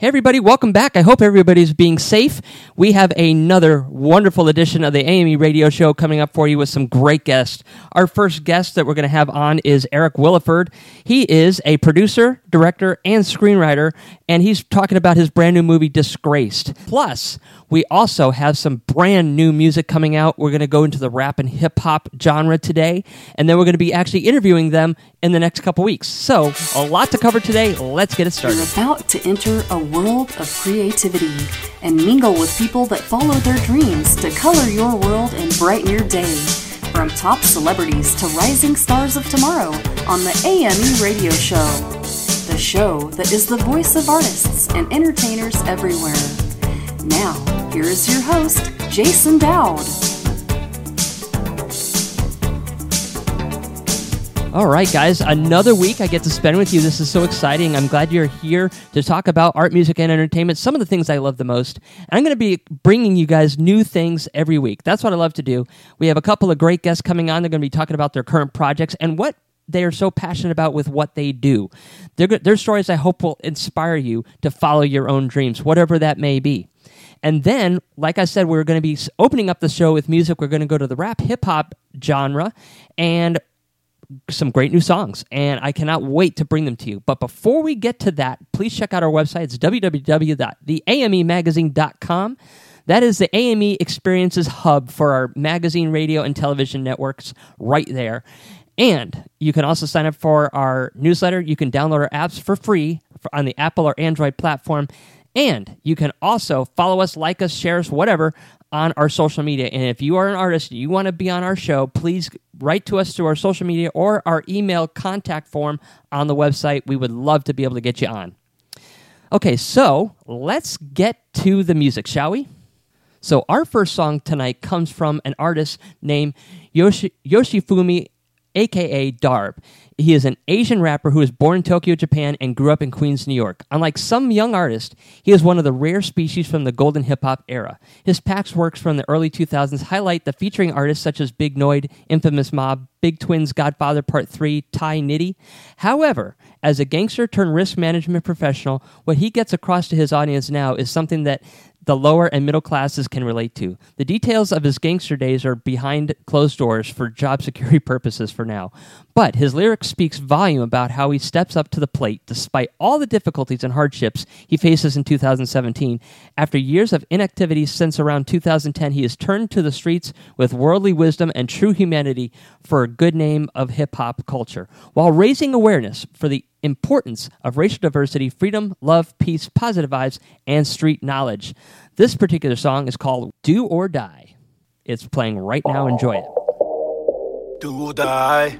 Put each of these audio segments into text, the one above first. Hey everybody, welcome back. I hope everybody's being safe. We have another wonderful edition of the AME Radio Show coming up for you with some great guests. Our first guest that we're going to have on is Eric Williford. He is a producer, director, and screenwriter, and he's talking about his brand new movie, Disgraced. Plus, we also have some brand new music coming out. We're going to go into the rap and hip-hop genre today, and then we're going to be actually interviewing them in the next couple weeks. So, a lot to cover today. Let's get it started. You're about to enter a world of creativity and mingle with people that follow their dreams to color your world and brighten your day. From top celebrities to rising stars of tomorrow on the AME Radio Show, the show that is the voice of artists and entertainers everywhere. Now, here is your host, Jason Dowd. All right, guys, another week I get to spend with you. This is so exciting. I'm glad you're here to talk about art, music, and entertainment, some of the things I love the most. And I'm going to be bringing you guys new things every week. That's what I love to do. We have a couple of great guests coming on. They're going to be talking about their current projects and what they are so passionate about with what they do. Their stories, I hope, will inspire you to follow your own dreams, whatever that may be. And then, like I said, we're going to be opening up the show with music. We're going to go to the rap hip-hop genre and some great new songs, and I cannot wait to bring them to you. But before we get to that, please check out our website. It's www.theamemagazine.com. That is the AME Experiences Hub for our magazine, radio, and television networks right there. And you can also sign up for our newsletter. You can download our apps for free on the Apple or Android platform. And you can also follow us, like us, share us, whatever, on our social media. And if you are an artist and you want to be on our show, please write to us through our social media or our email contact form on the website. We would love to be able to get you on. Okay, so let's get to the music, shall we? So our first song tonight comes from an artist named Yoshifumi, a.k.a. Darb. He is an Asian rapper who was born in Tokyo, Japan, and grew up in Queens, New York. Unlike some young artists, he is one of the rare species from the golden hip-hop era. His past works from the early 2000s highlight the featuring artists such as Big Noid, Infamous Mob, Big Twins, Godfather Part 3, Tai Nitty. However, as a gangster-turned-risk management professional, what he gets across to his audience now is something that the lower and middle classes can relate to. The details of his gangster days are behind closed doors for job security purposes for now. But his lyrics speaks volume about how he steps up to the plate despite all the difficulties and hardships he faces in 2017. After years of inactivity since around 2010, he has turned to the streets with worldly wisdom and true humanity for a good name of hip-hop culture, while raising awareness for the importance of racial diversity, freedom, love, peace, positive vibes, and street knowledge. This particular song is called Do or Die. It's playing right now. Enjoy it. Do or die.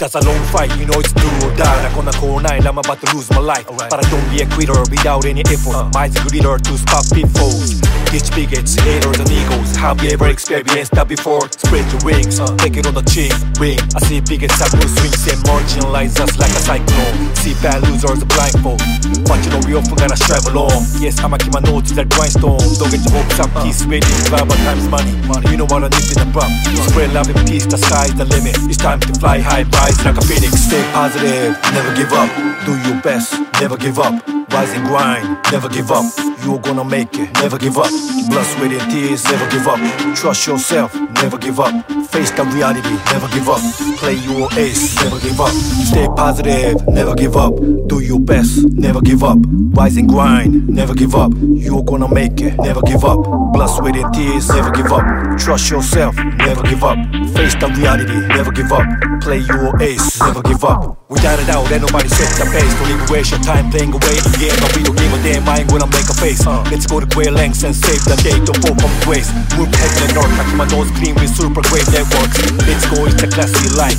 That's a long fight, you know it's do or die. Like on a cold night, I'm about to lose my life, right. But I don't be a quitter without any effort. Mine's a leader to stop pitfalls. Ditch bigots, haters and egos. Have you ever experienced that before? Spread your wings, take it on the chin, wing. I see bigots have no swings and marginalize us like a cyclone. See bad losers blindfold, but you know we often gotta strive along. Yes, I'ma keep my nose to that grindstone. Don't get your hopes up, keep spending about times money. You know what I need in the bump. Spread love and peace, the sky's the limit. It's time to fly high, bye. Like a phoenix, stay positive, never give up. Do your best, never give up. Rise and grind, never give up. You're gonna make it, never give up. Blood, sweat and tears, never give up. Trust yourself, never give up. Face the reality, never give up. Play your ace, never give up. Stay positive, never give up. Do your best, never give up. Rise and grind, never give up. You're gonna make it, never give up. Blood, sweat and tears, never give up. Trust yourself, never give up. Face the reality, never give up. Play your ace, never give up. Without a doubt, ain't nobody set the pace. Don't even waste your time playing away again. But we don't give a damn, I ain't gonna make a face. Let's go to great lengths and save the day. Don't fall from grace. Move head to the north, I keep my nose clean with super great networks. Let's go, it's a classy life.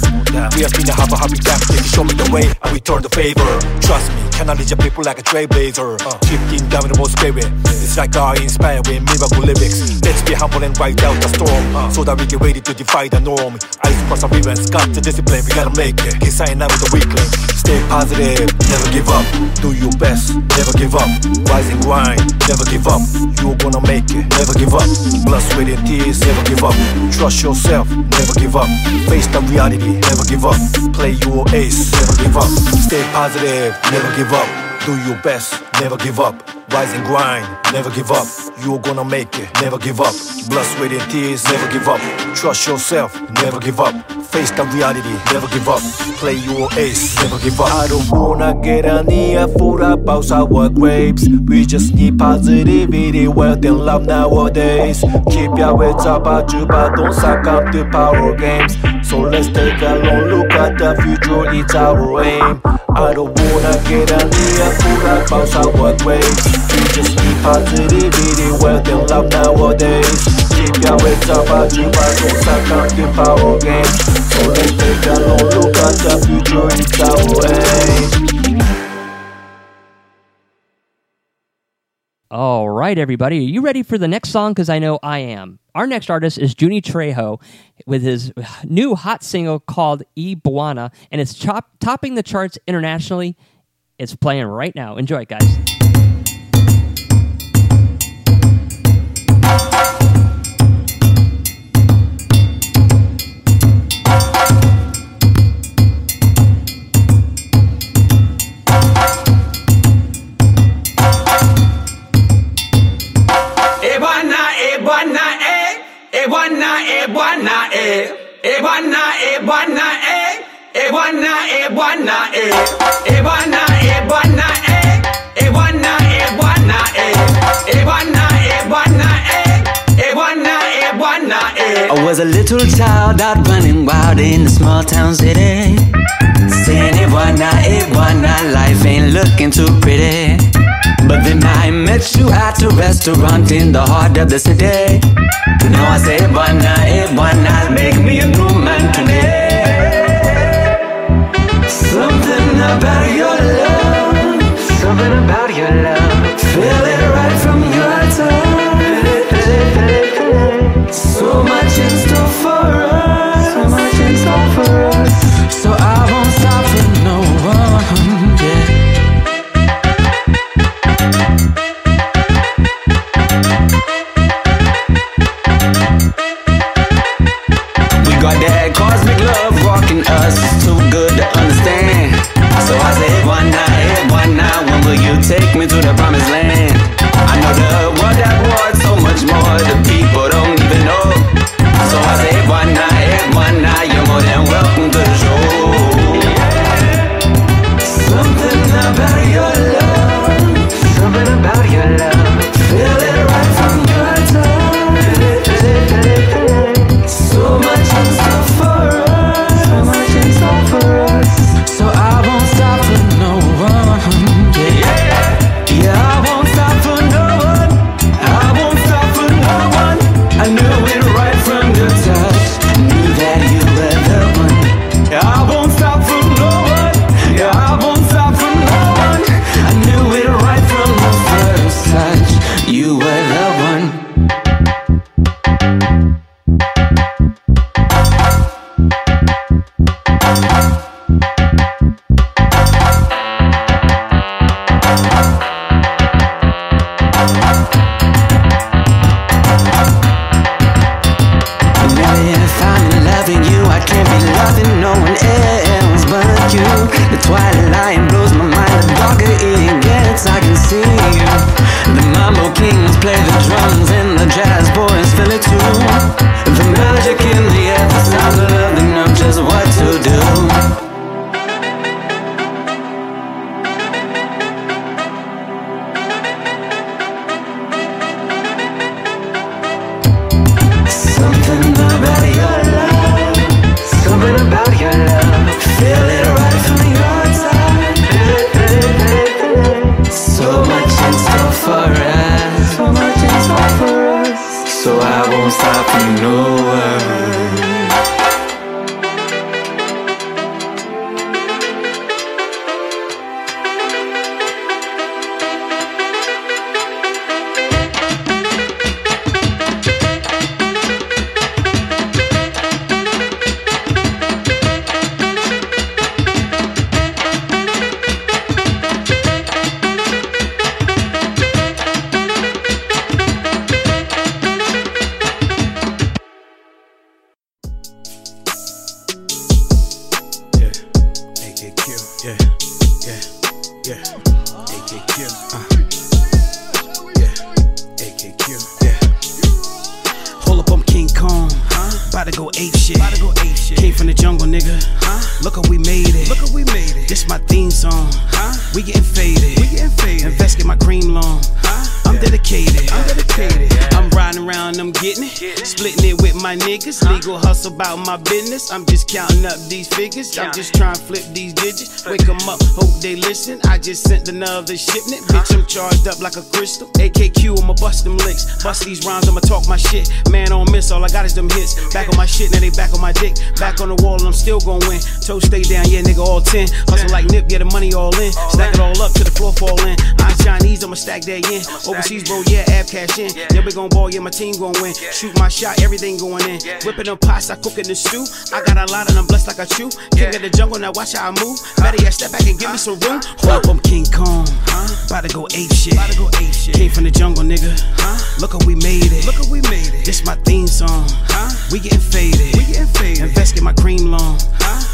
We have been to have a happy time. If you show me the way, I return the favor. Trust me, can I lead your people like a trailblazer? 15 down in the most spirit. It's like our inspiring miracle lyrics. Let's be humble and ride out the storm, so that we get ready to defy the norm. Ice perseverance, got the discipline, we gotta make it. Keep signing up with the weakling. Stay positive, never give up. Do your best, never give up. Rise and grind, never give up. You're gonna make it, never give up. Blood, sweat and tears, never give up. Trust yourself, never give up. Face the reality, never give up. Play your ace, never give up. Stay positive, never give up. Do your best, never give up. Rise and grind, never give up. You're gonna make it, never give up. Blood, sweat and tears, never give up. Trust yourself, never give up. Face the reality, never give up. Play your ace, never give up. I don't wanna get an earful about sour grapes. We just need positivity, wealth and love nowadays. Keep your heads up, but don't suck up to power games. So let's take a long look at the future, it's our aim. I don't wanna get an earful about sour grapes. We just need positivity, wealth and love nowadays. Keep your heads up, but don't suck up to power games. So let's take a long look at the future, it's our aim. All right, everybody, are you ready for the next song? Because I know I am. Our next artist is Juni Trejo with his new hot single called Ebuana, and it's topping the charts internationally. It's playing right now. Enjoy it, guys. Ebuana, eh. Ebuana, Ebuana, eh. Ebuana, Ebuana, eh. Ebuana, Ebuana, eh. Ebuana, Ebuana, eh. Ebuana, Ebuana, eh. Ebuana, Ebuana, eh. I was a little child out running wild in the small town city. Saying Ebuana, Ebuana, life ain't looking too pretty. But then I met you at a restaurant in the heart of the city. Now I say, Ebuana, Ebuana, make me a new man today. Something about your love, something about your love. Feel it right from your tongue. So much in store for us, so much in store for us. So I won't stop for no one, yeah. Us is too good to understand. So I say, Ebuana, when will you take me to the promised land? I know the world that wants so much more, the people don't even know. So I say, Ebuana, Ebuana, you're more than welcome to the show. Yeah. Something about your love, something about your love. Feel it right from your tongue. So much stuff for us. So much in store for us. So I won't stop for no one. Yeah, yeah, I won't stop for no one. I won't stop for no one. I knew it right from the touch. Knew that you were the one. Yeah, I won't stop for no one. Yeah, I won't stop for no one. I knew it right from the first touch. You were the one. About to go ape shit. Came from the jungle, nigga. Huh? Look how we made it. This my theme song. Huh? We getting faded. Invest in my cream loan. Huh? I'm dedicated. Yeah. I'm riding around, I'm getting it. Splitting it with my niggas. Huh? Legal hustle about my business. I'm just counting up these figures. I'm just trying to flip these digits. Wake them up, hope they listen. I just sent another shipment. Huh? Bitch, I'm charged up like a crystal. AKQ, I'ma bust them licks. Bust these rhymes, I'ma talk my shit. Man, don't miss, all I got is them hits. Back on my shit, now they back on my dick. Back on the wall, and I'm still gon' win. Toe stay down, yeah, nigga, all 10. Hustle like Nip, yeah, the money all in. Stack it all up till the floor fall in. I'm Chinese, I'ma stack that yen. Overseas, bro, yeah, ab cash in. Yeah, we gon' ball, yeah, my team gon' win. Shoot my shot, everything going in. Whipping them pots, I cook in the stew. I got a lot, and I'm blessed like I chew. King of the jungle, now watch how I move. Better yet, step back and give me some room. Hope I'm King Kong. About to go ape shit. Came from the jungle, nigga. Look how we made it. This my theme song. We getting faded. Invest in my cream loan.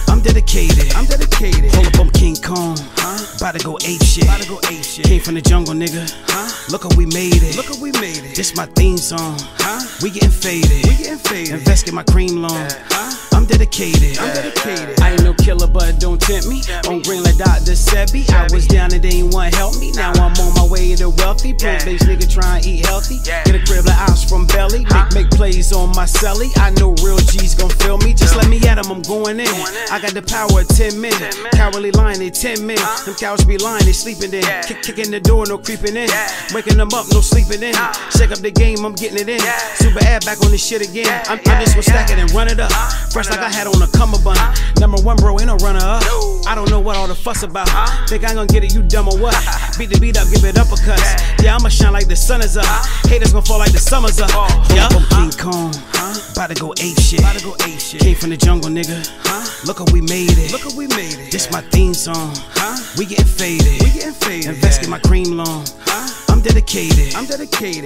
I'm dedicated. Hold up, I'm King Kong. About to go ape shit. Came from the jungle, nigga. Look how we made it. This my theme song. We getting faded. Invest in my cream loan. I'm dedicated. I ain't no killer, but don't tempt me. On green like Dr. Sebi. I was down and they ain't want to help me. Now I'm on my way to wealthy. Plant-based nigga trying to eat healthy. Get a crib like ops from belly. Make plays on my celly. I know real G's gon' feel me. Just let me at them, I'm going in. I got the power of 10 men. Cowardly lying, they 10 men. Them cowards be lying, they sleeping in. Kicking the door, no creeping in. Waking them up, no sleeping in. Shake up the game, I'm getting it in. Super ad back on this shit again. I'm just gonna stack it and run it up. Fresh like I had on a cummer bun. Number one, bro, ain't no runner up. I don't know what all the fuss about. Think I ain't gonna get it, you dumb or what? Beat the beat up, give it uppercuts. Yeah, I'ma shine like the sun is up. Haters gon' fall like the summer's up. Yeah, I'm King Kong. About to go ape shit. Came from the jungle, nigga. Look how we made it. This my theme song. We getting faded. Invest in my cream loan. I'm dedicated.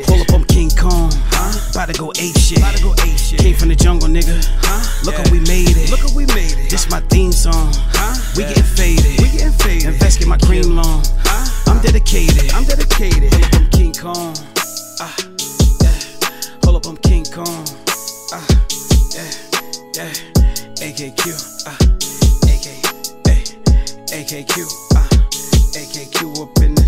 Pull up, I'm King Kong. About to go ape shit. Came from the jungle, nigga. Look how we made it. This my theme song. We getting faded. Invest in my cream loan. I'm dedicated. Pull up, I'm King Kong. Pull up, I'm King Kong. AKQ. AKQ. AKQ up in the.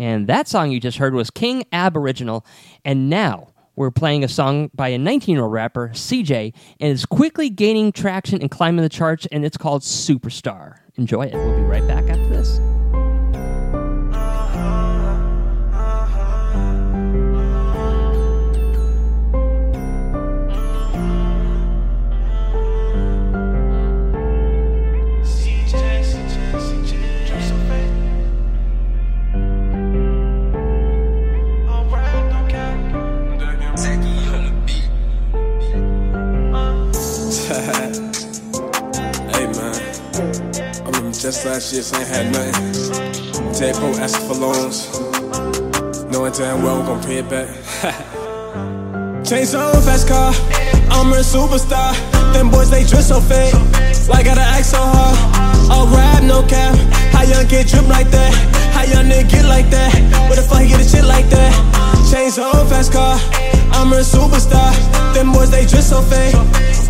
And that song you just heard was King Aboriginal. And now we're playing a song by a 19-year-old rapper, CJ, and it's quickly gaining traction and climbing the charts, and it's called Superstar. Enjoy it. We'll be right back after this. Just last year, so I ain't had nothing. Table asking for loans, knowing damn well we gon' pay it back. Change some fast car, I'm a superstar. Them boys, they dress so fake, like gotta act so hard. I'll rap, no cap. How young get drip like that? How young nigga get like that? What if I get a shit like that? Change some fast car, I'm a superstar. Them boys, they dress so fake,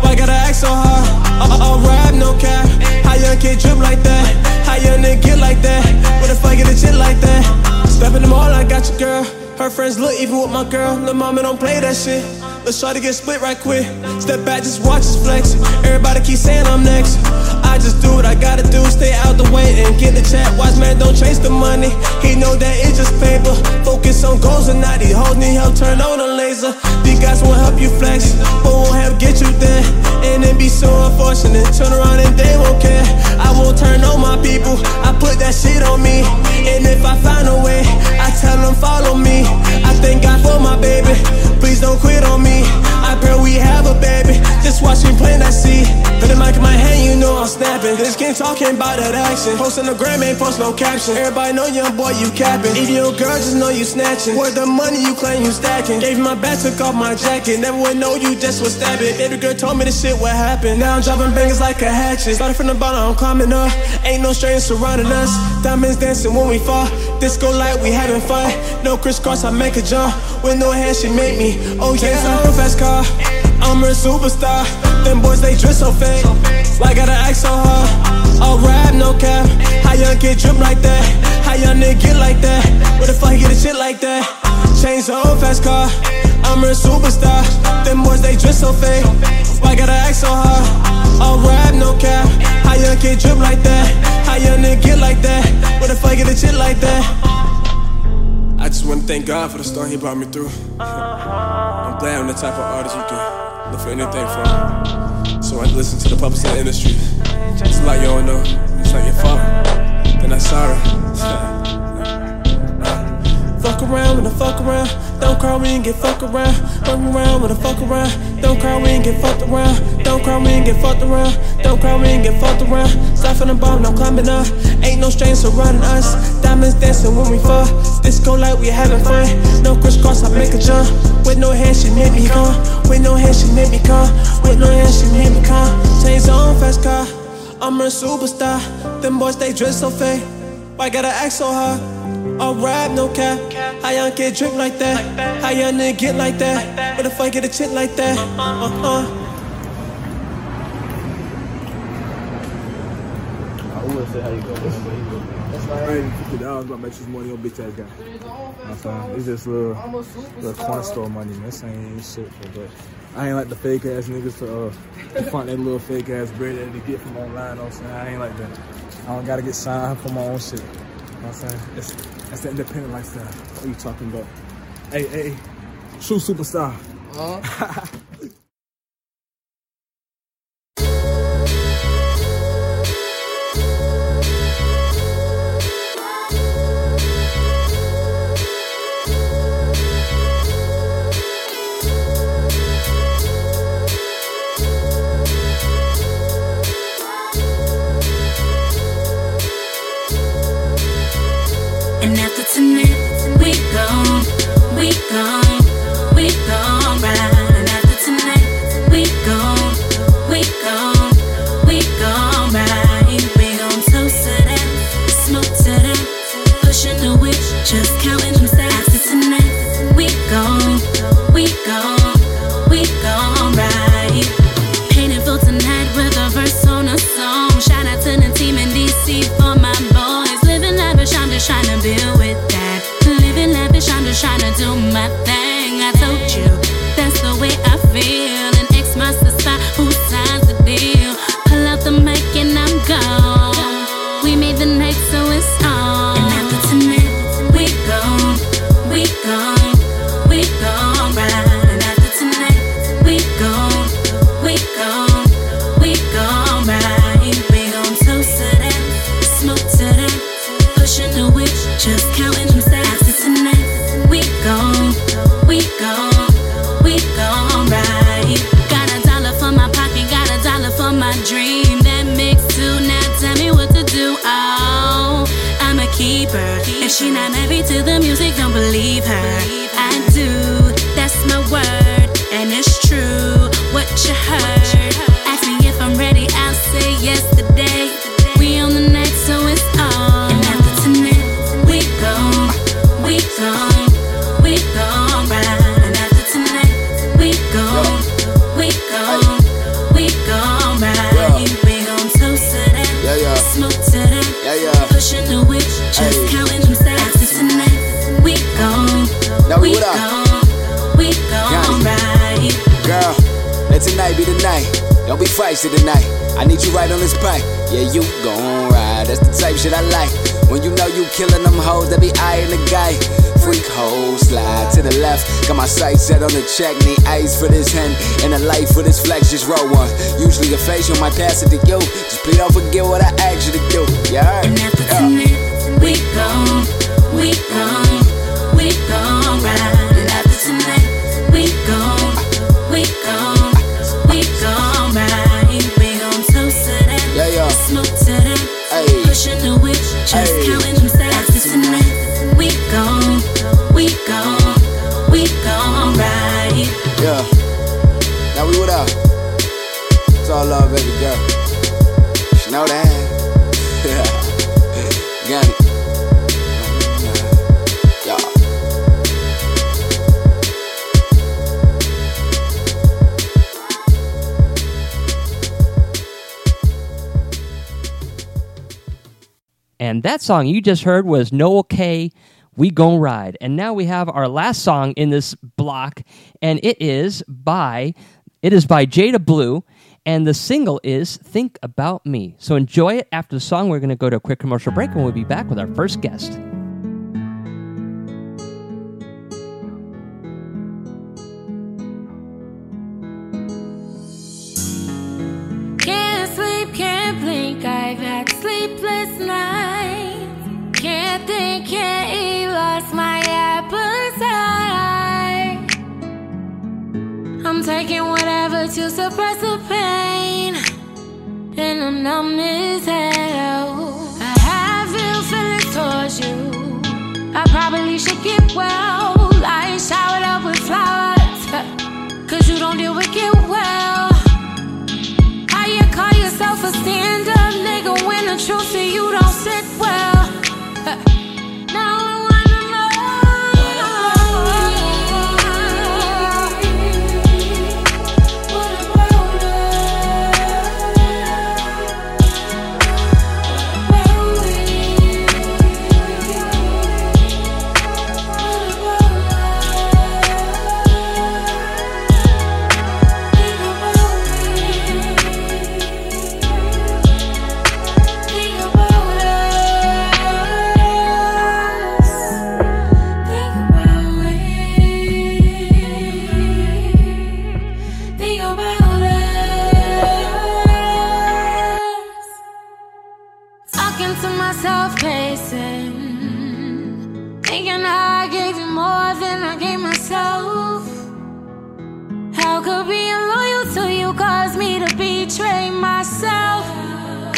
like gotta act so hard. I'll rap, no cap. How young kid drip like that? How young nigga get like that? What if I get a shit like that? Step in the mall, I got your girl. Her friends look even with my girl. Lil' mama don't play that shit. Let's try to get split right quick. Step back, just watch us flex. Everybody keep saying I'm next. I just do what I gotta do. Stay out the way and get the chat. Wise man don't chase the money. He know that it's just paper. Focus on goals and not these hoes need help. Turn on the laser. These guys won't help you flex, but won't help get you there. And it be so unfortunate. Turn around and they won't care. I won't turn on my people. I put that shit on me. And if I find a way, I tell them follow me. I thank God for my baby. Please don't quit on me. I pray we have a baby. Just watch me plant that seed. Put the mic in my hand, you know I'm snapping. poppin'. This game talking about that action. Postin' the gram, ain't post no caption. Everybody know young boy, you cappin'. Even your girl just know you snatchin'. Where the money you claim you stackin'. Gave you my back, took off my jacket. Never would know you just was stabbin'. Baby girl told me this shit what happened. Now I'm dropping bangers like a hatchet. Started from the bottom, I'm climbing up. Ain't no strangers surrounding us. Diamonds dancing when we fall. Disco light, we having fun. No crisscross, I make a jump. With no hand, she make me. Oh yeah, I'm a fast car. I'm a superstar. Them boys, they drip so fake. Like, gotta act so hard. I'll rap, no cap. How y'all get drip like that? How y'all nigga get like that? Where the fuck you get a shit like that? Change the old fast car. I'm a superstar. Them boys, they drip so fake. Why gotta act so hard? I'll rap, no cap. How y'all get drip like that? How y'all nigga get like that? Where the fuck you get a shit like that? I just wanna thank God for the storm he brought me through. I'm glad I'm the type of artist you can look for anything from. So I listen to the public industry. It's like you don't know, it's like your fault. Then I'm sorry. Fuck around when I fuck around. Don't cry, we ain't get fucked around. Fuck around when I fuck around. Don't cry, we ain't get fucked around. Don't cry, we ain't get fucked around. Don't cry, we ain't get fucked around. Slide from the bottom, I'm climbing up. Ain't no strangers surrounding us. Diamonds dancing when we fall. Disco light, we having fun. No crisscross, I make a jump. With no hand, she made me come. With no hand, she made me come. With no hand, she made me come. Change the own fast car. I'm a superstar. Them boys, they dress so fake. Why gotta act so hard? I'll rap, no cap. How y'all get drip like that? How y'all nigga get like that? Where the fuck get a chick like that? How you go? That's like $50 about make you more than your bitch ass guy. Fine. It's just little font store money, man. This ain't shit, but I ain't like the fake ass niggas to find that little fake ass bread that they get from online. You know what I'm saying? I ain't like that. I don't gotta get signed for my own shit. You know what I'm saying? That's the independent lifestyle. What are you talking about? Hey, true superstar. Uh-huh. And after tonight, we gon' ride. And after tonight, we gon' ride. We gon' toast to them, smoke to them, pushing the witch, just counting them stacks. After tonight, we gon' ride. Painted for tonight with a verse on a song. Shout out to the team in DC for my boy. I'm just trying to build with that. Living lavish, I'm just trying to do my thing. I told you, that's the way I feel. An ex marks the spot, who signs the deal? Pull out the mic and I'm gone. We made the night, so it's on. And after tonight, we gon' ride. And after tonight, we gon' ride. We gon' toast to them, smoke to them. Pushing the witch, just counting them stacks. After tonight, we gon' ride. Got $1 for my pocket, got $1 for my dream. That makes two, now tell me what to do. Oh, I'm a keeper. If she not married to the music, don't believe her. I do, that's my word, and it's true, what you heard. Ask me if I'm ready, I'll say yes today. We on the night, so it's on. We gon' ride. And after tonight, we gon' ride. We gon' toast to them, smoke to them, pushing the witch, just counting them stacks. After tonight, we gon' ride. Girl, let tonight be the night. Don't be feisty tonight. I need you right on this bike. Yeah, you gon' ride. That's the type shit I like. When you know you killing them hoes, that be eyeing the guy. Freak hoes, slide to the left. Got my sights set on the check. Need ice for this hand and a light for this flex. Just roll one. Usually a facial, might pass it to you. Just please don't forget what I asked you to do. Yeah. And after tonight, we gon' ride. And after tonight, we gon' ride. We gon' toast to them. Yeah. Now we what up? It's all love, baby girl. You know that. Got it. And that song you just heard was Noel K, We Gon' Ride. And now we have our last song in this block, and it is by Jada Blue, and the single is Think About Me. So enjoy it. After the song, we're going to go to a quick commercial break, and we'll be back with our first guest. Can't sleep, can't blink, I've had sleepless nights. Can't think, can't eat, lost my appetite. I'm taking whatever to suppress the pain, and I'm numb as hell. I have real feelings towards you, I probably should get well. I ain't showered up with flowers, cause you don't deal with it well. How you call yourself a stand-up nigga when the truth to you don't sit well? Now I wanna know what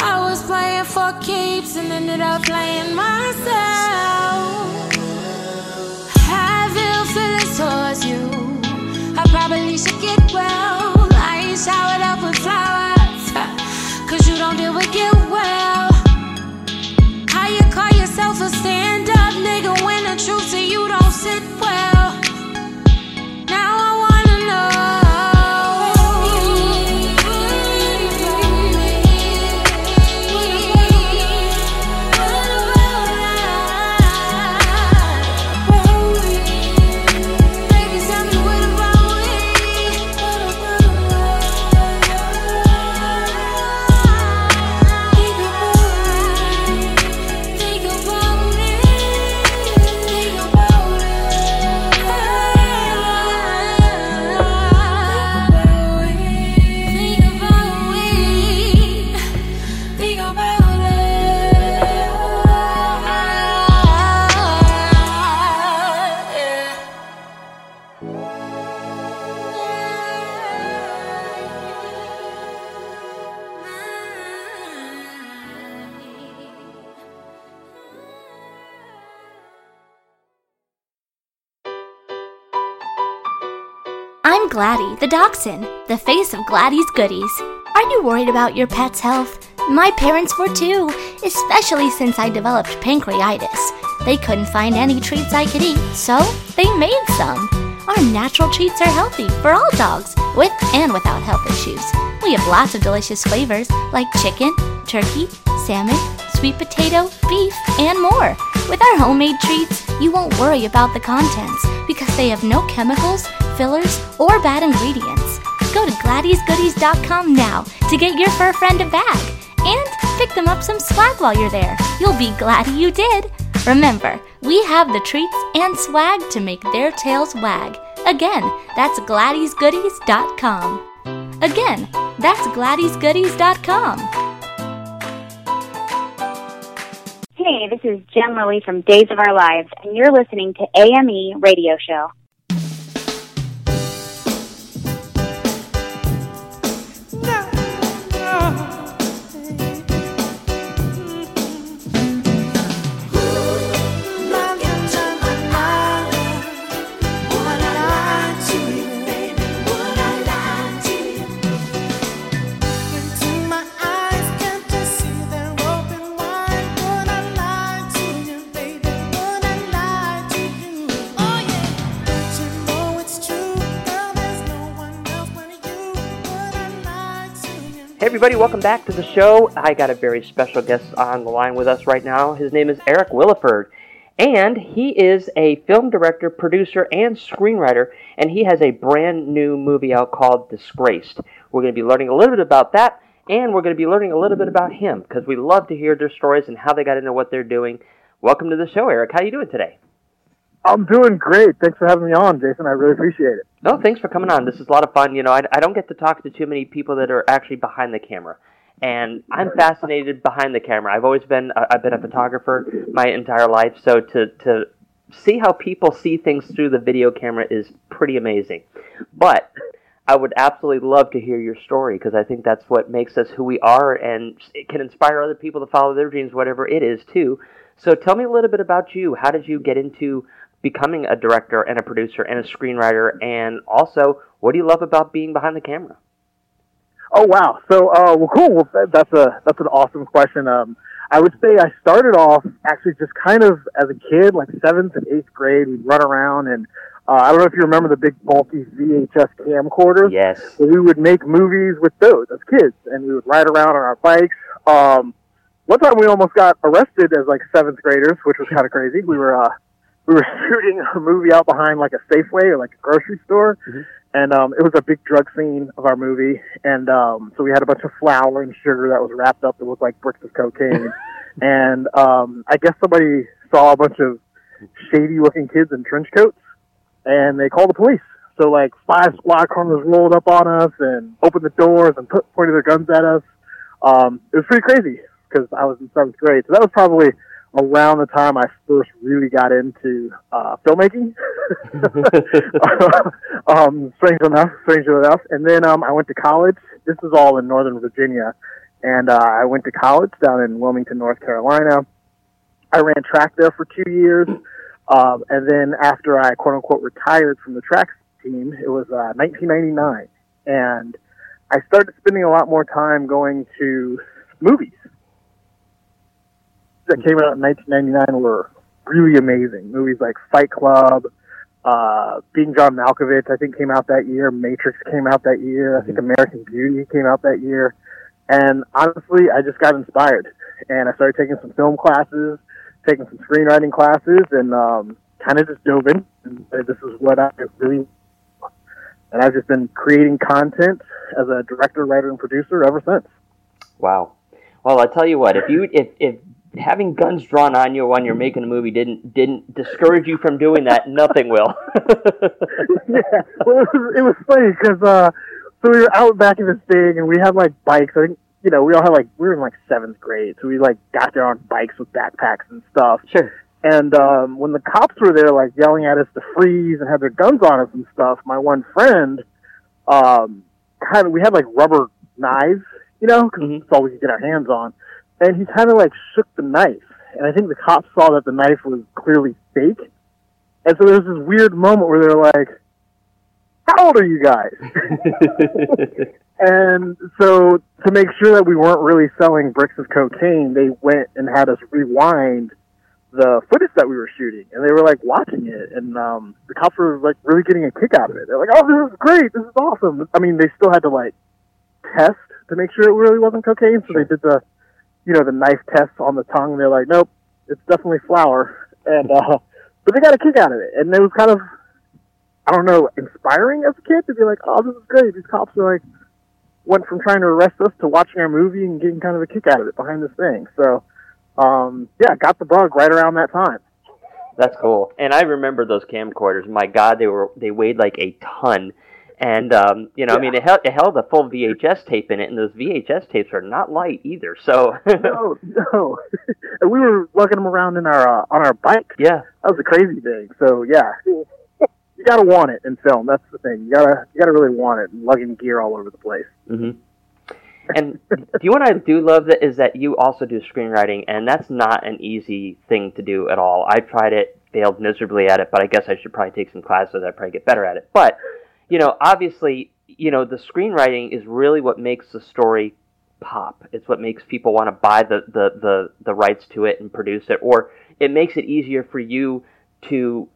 about keeps and ended up playing myself? Have ill feelings towards you, I probably should get well. I ain't showered up with flowers, cause you don't deal with it well. How you call yourself a stand-up nigga when the truth to you don't sit well? Now I wanna know. Gladdy, the dachshund, the face of Gladys Goodies. Are you worried about your pet's health? My parents were too, especially since I developed pancreatitis. They couldn't find any treats I could eat, so they made some. Our natural treats are healthy for all dogs, with and without health issues. We have lots of delicious flavors like chicken, turkey, salmon, sweet potato, beef, and more. With our homemade treats, you won't worry about the contents because they have no chemicals, fillers, or bad ingredients. Go to GladysGoodies.com now to get your fur friend a bag and pick them up some swag while you're there. You'll be glad you did. Remember, we have the treats and swag to make their tails wag. Again, that's GladysGoodies.com. Again, that's GladysGoodies.com. Hey, this is Jen Lily from Days of Our Lives, and you're listening to AME Radio Show. Hey everybody, welcome back to the show. I got a very special guest on the line with us right now. His name is Eric Williford, and he is a film director, producer, and screenwriter, and he has a brand new movie out called Disgraced. We're going to be learning a little bit about that, and we're going to be learning a little bit about him, because we love to hear their stories and how they got into what they're doing. Welcome to the show, Eric. How are you doing today? I'm doing great. Thanks for having me on, Jason. I really appreciate it. No, thanks for coming on. This is a lot of fun. You know, I don't get to talk to too many people that are actually behind the camera, and I'm fascinated behind the camera. I've always been I've been a photographer my entire life, so to see how people see things through the video camera is pretty amazing. But I would absolutely love to hear your story, because I think that's what makes us who we are, and it can inspire other people to follow their dreams, whatever it is, too. So tell me a little bit about you. How did you get into becoming a director and a producer and a screenwriter, and also, what do you love about being behind the camera? Oh, wow. So, well, cool. Well, that's an awesome question. I would say I started off actually just kind of as a kid, like 7th and 8th grade. We'd run around, and I don't know if you remember the big bulky VHS camcorders. Yes. Well, we would make movies with those as kids, and we would ride around on our bikes. One time we almost got arrested as, like, 7th graders, which was kind of crazy. We were shooting a movie out behind like a Safeway or like a grocery store, and it was a big drug scene of our movie, and so we had a bunch of flour and sugar that was wrapped up that looked like bricks of cocaine, and I guess somebody saw a bunch of shady-looking kids in trench coats, and they called the police. So like 5 squad cars rolled up on us and opened the doors and pointed their guns at us. It was pretty crazy because I was in 7th grade, so that was probably around the time I first really got into filmmaking, strangely enough. And then I went to college. This is all in Northern Virginia. And I went to college down in Wilmington, North Carolina. I ran track there for 2 years. And then after I, quote-unquote, retired from the track team, it was 1999. And I started spending a lot more time going to movies that came out in 1999 were really amazing. Movies like Fight Club, Being John Malkovich, I think, came out that year. Matrix came out that year. I think American Beauty came out that year. And honestly, I just got inspired. And I started taking some film classes, taking some screenwriting classes, and kind of just dove in. And this is what I really... And I've just been creating content as a director, writer, and producer ever since. Wow. Well, I tell you what, if having guns drawn on you when you're making a movie didn't discourage you from doing that, nothing will. Yeah, well, it was funny because so we were out back in this thing, and we had like bikes. I think, you know, we all had like, we were in like 7th grade, so we like got there on bikes with backpacks and stuff. Sure. And when the cops were there, like yelling at us to freeze and had their guns on us and stuff, my one friend, kind of, we had like rubber knives, you know, because that's all we could get our hands on. And he kind of, like, shook the knife. And I think the cops saw that the knife was clearly fake. And so there was this weird moment where they were like, how old are you guys? And so to make sure that we weren't really selling bricks of cocaine, they went and had us rewind the footage that we were shooting. And they were, like, watching it. And the cops were, like, really getting a kick out of it. They're like, oh, this is great. This is awesome. I mean, they still had to, like, test to make sure it really wasn't cocaine. So they did the... you know, the knife tests on the tongue, and they're like, nope, it's definitely flour. And, but they got a kick out of it. And it was kind of, I don't know, inspiring as a kid to be like, oh, this is great. These cops are like, went from trying to arrest us to watching our movie and getting kind of a kick out of it behind this thing. So, yeah, got the bug right around that time. That's cool. And I remember those camcorders. My God, they weighed like a ton. And, you know, yeah. I mean, it held a full VHS tape in it, and those VHS tapes are not light either, so... No. And we were lugging them around in our on our bike. Yeah. That was a crazy thing, so, yeah. You gotta want it in film, that's the thing. You gotta really want it, lugging gear all over the place. Mm-hmm. And you know what I do love that is that you also do screenwriting, and that's not an easy thing to do at all. I tried it, failed miserably at it, but I guess I should probably take some classes. I'd probably get better at it, but... you know, obviously, you know, the screenwriting is really what makes the story pop. It's what makes people want to buy the rights to it and produce it, or it makes it easier for you to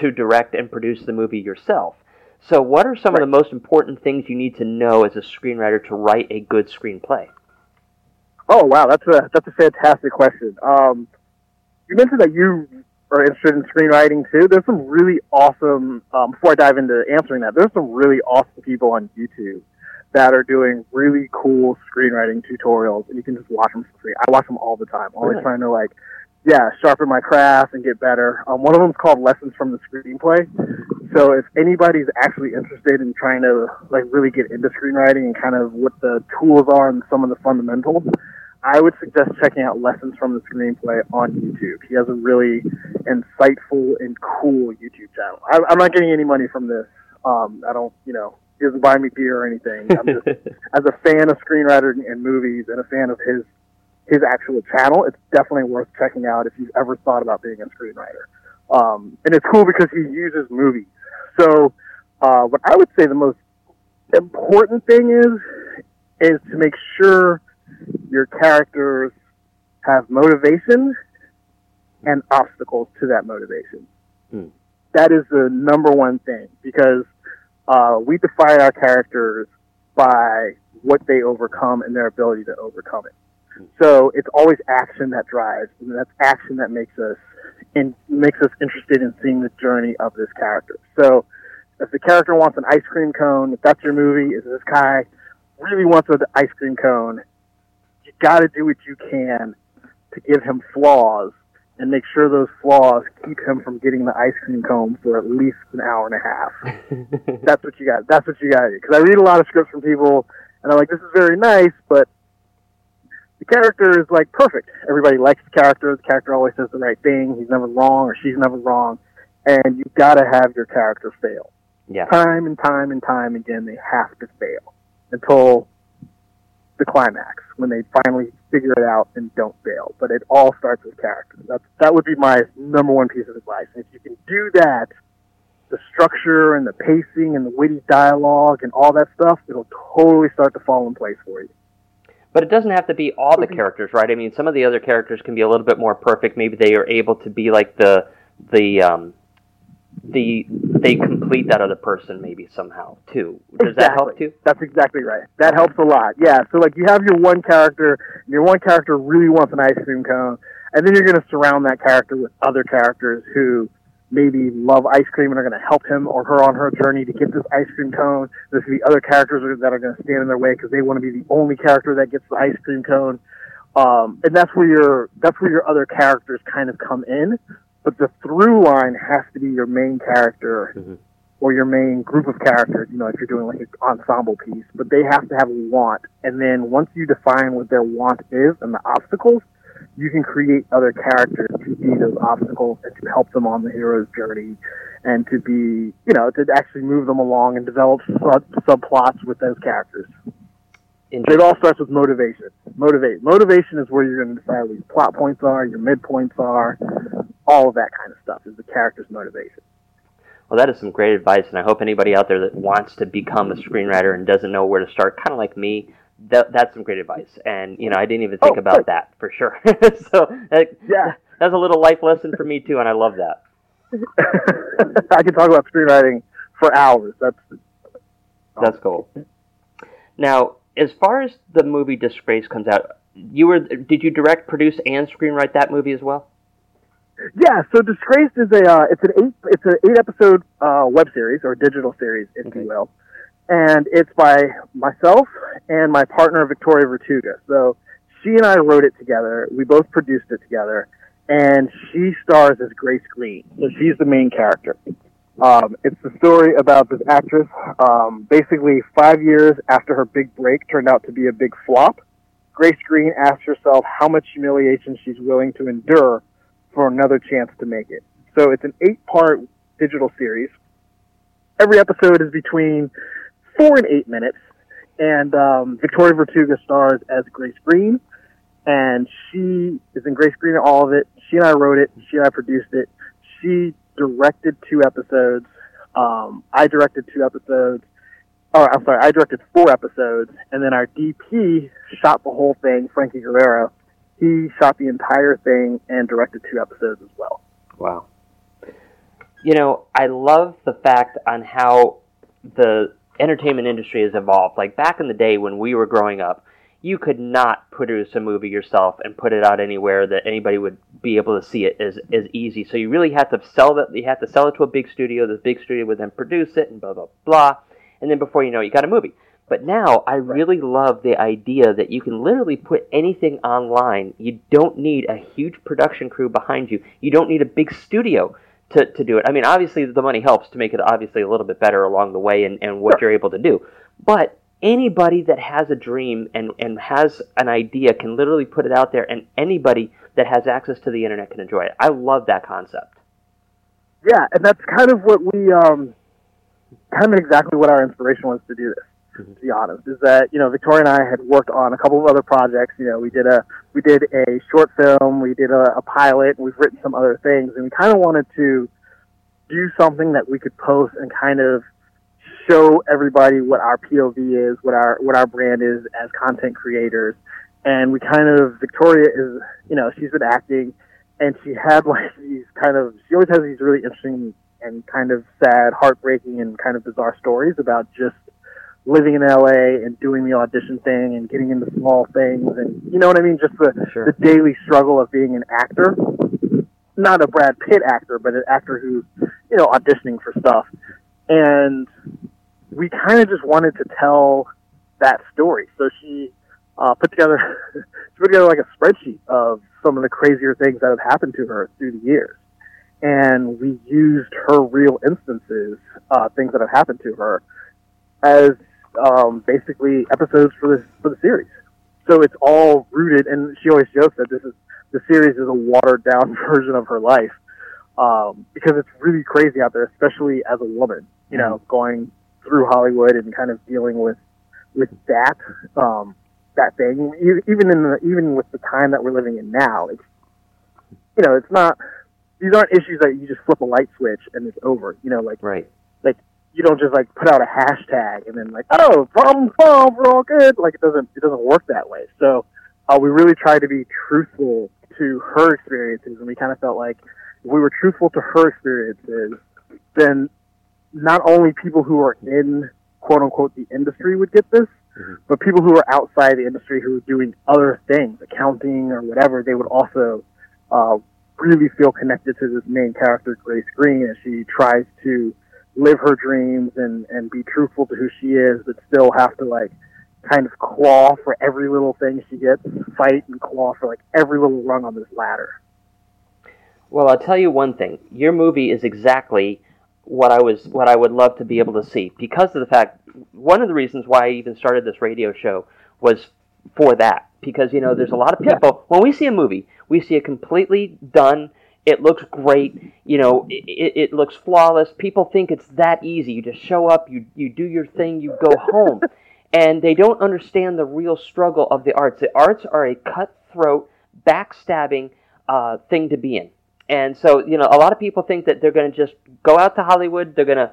direct and produce the movie yourself. So what are some of the most important things you need to know as a screenwriter to write a good screenplay? Oh, wow, that's a fantastic question. You mentioned that you are interested in screenwriting, too. There's some really awesome, before I dive into answering that, there's some really awesome people on YouTube that are doing really cool screenwriting tutorials, and you can just watch them for free. I watch them all the time, always trying to, like, sharpen my craft and get better. One of them is called Lessons from the Screenplay. So if anybody's actually interested in trying to, like, really get into screenwriting and kind of what the tools are and some of the fundamentals, I would suggest checking out Lessons from the Screenplay on YouTube. He has a really insightful and cool YouTube channel. I'm not getting any money from this. He doesn't buy me beer or anything. I'm just, as a fan of screenwriters and movies and a fan of his actual channel, it's definitely worth checking out if you've ever thought about being a screenwriter. And it's cool because he uses movies. So what I would say the most important thing is to make sure your characters have motivation and obstacles to that motivation. That is the number one thing, because we define our characters by what they overcome and their ability to overcome it. So it's always action that drives, and that's action that makes us interested in seeing the journey of this character. So if the character wants an ice cream cone, if that's your movie, is this guy really wants an ice cream cone, you got to do what you can to give him flaws and make sure those flaws keep him from getting the ice cream cone for at least an hour and a half. That's what you got to do. Because I read a lot of scripts from people, and I'm like, this is very nice, but the character is, like, perfect. Everybody likes the character. The character always says the right thing. He's never wrong, or she's never wrong. And you've got to have your character fail. Yeah. Time and time and time again, they have to fail until the climax, when they finally figure it out and don't fail. But it all starts with character. That would be my number one piece of advice. And if you can do that, the structure and the pacing and the witty dialogue and all that stuff, it'll totally start to fall in place for you. But it doesn't have to be all the characters, right? I mean, some of the other characters can be a little bit more perfect. Maybe they are able to be like they complete that other person maybe somehow too. Does that help too? That's exactly right. That helps a lot. Yeah. So like you have your one character really wants an ice cream cone, and then you're going to surround that character with other characters who maybe love ice cream and are going to help him or her on her journey to get this ice cream cone. There's going to be other characters that are going to stand in their way because they want to be the only character that gets the ice cream cone. And that's where your other characters kind of come in. But the through line has to be your main character or your main group of characters, you know, if you're doing like an ensemble piece. But they have to have a want. And then once you define what their want is and the obstacles, you can create other characters to be those obstacles and to help them on the hero's journey and to be, you know, to actually move them along and develop subplots with those characters. It all starts with motivation. Motivation is where you're going to decide what your plot points are, your midpoints are, all of that kind of stuff is the character's motivation. Well, that is some great advice, and I hope anybody out there that wants to become a screenwriter and doesn't know where to start, kind of like me, that's some great advice. And, you know, I didn't even think about that, for sure. So that's a little life lesson for me, too, and I love that. I could talk about screenwriting for hours. That's cool. Now, as far as the movie Disgrace comes out, did you direct, produce, and screenwrite that movie as well? Yeah, so Disgraced is an 8-episode web series, or digital series, if you will. And it's by myself and my partner, Victoria Vertuga. So she and I wrote it together. We both produced it together. And she stars as Grace Green. So she's the main character. It's the story about this actress. Basically, 5 years after her big break turned out to be a big flop, Grace Green asks herself how much humiliation she's willing to endure for another chance to make it. So it's an 8-part digital series. Every episode is between 4 and 8 minutes, and Victoria Vertuga stars as Grace Green, and she is in Grace Green in all of it. She and I wrote it. She and I produced it. She directed 2 episodes. I directed 2 episodes. Oh, I'm sorry. I directed 4 episodes, and then our DP shot the whole thing, Frankie Guerrero. He shot the entire thing and directed 2 episodes as well. Wow. You know, I love the fact on how the entertainment industry has evolved. Like, back in the day when we were growing up, you could not produce a movie yourself and put it out anywhere that anybody would be able to see it as easy. So you really have to sell it. You have to sell it to a big studio. This big studio would then produce it and blah, blah, blah. And then before you know it, you got a movie. But now I really love the idea that you can literally put anything online. You don't need a huge production crew behind you. You don't need a big studio to do it. I mean, obviously the money helps to make it obviously a little bit better along the way and what you're able to do. But anybody that has a dream and has an idea can literally put it out there, and anybody that has access to the internet can enjoy it. I love that concept. Yeah, and that's kind of what we, kind of exactly what our inspiration was to do this, to be honest, is that, you know, Victoria and I had worked on a couple of other projects. You know, we did a short film, we did a pilot, and we've written some other things, and we kind of wanted to do something that we could post and kind of show everybody what our POV is, what our brand is as content creators. And we kind of, Victoria is, you know, she's been acting, and she had like these kind of, she always has these really interesting and kind of sad, heartbreaking and kind of bizarre stories about just living in LA and doing the audition thing and getting into small things and, you know what I mean, just the daily struggle of being an actor. Not a Brad Pitt actor, but an actor who's, you know, auditioning for stuff. And we kind of just wanted to tell that story. So she put together like a spreadsheet of some of the crazier things that have happened to her through the years. And we used her real instances, things that have happened to her, as basically episodes for the series. So it's all rooted, and she always jokes that the series is a watered-down version of her life. Because it's really crazy out there, especially as a woman, you know, going through Hollywood and kind of dealing with that thing. Even with the time that we're living in now, it's, you know, it's not, these aren't issues that you just flip a light switch and it's over, you know, like, right. Like, you don't just like put out a hashtag and then like, oh, problem solved, we're all good. Like, it doesn't work that way. So, we really try to be truthful to her experiences, and we kind of felt like, we were truthful to her experiences, then not only people who are in, quote-unquote, the industry would get this, but people who are outside the industry who are doing other things, accounting or whatever, they would also really feel connected to this main character, Grace Green, as she tries to live her dreams and be truthful to who she is, but still have to, like, kind of claw for every little thing she gets, fight and claw for, like, every little rung on this ladder. Well, I'll tell you one thing. Your movie is exactly what I would love to be able to see, because of the fact, one of the reasons why I even started this radio show was for that, because, you know, there's a lot of people, when we see a movie, we see it completely done, it looks great, you know, it looks flawless, people think it's that easy, you just show up, you do your thing, you go home, and they don't understand the real struggle of the arts. The arts are a cutthroat, backstabbing thing to be in. And so, you know, a lot of people think that they're going to just go out to Hollywood. They're going to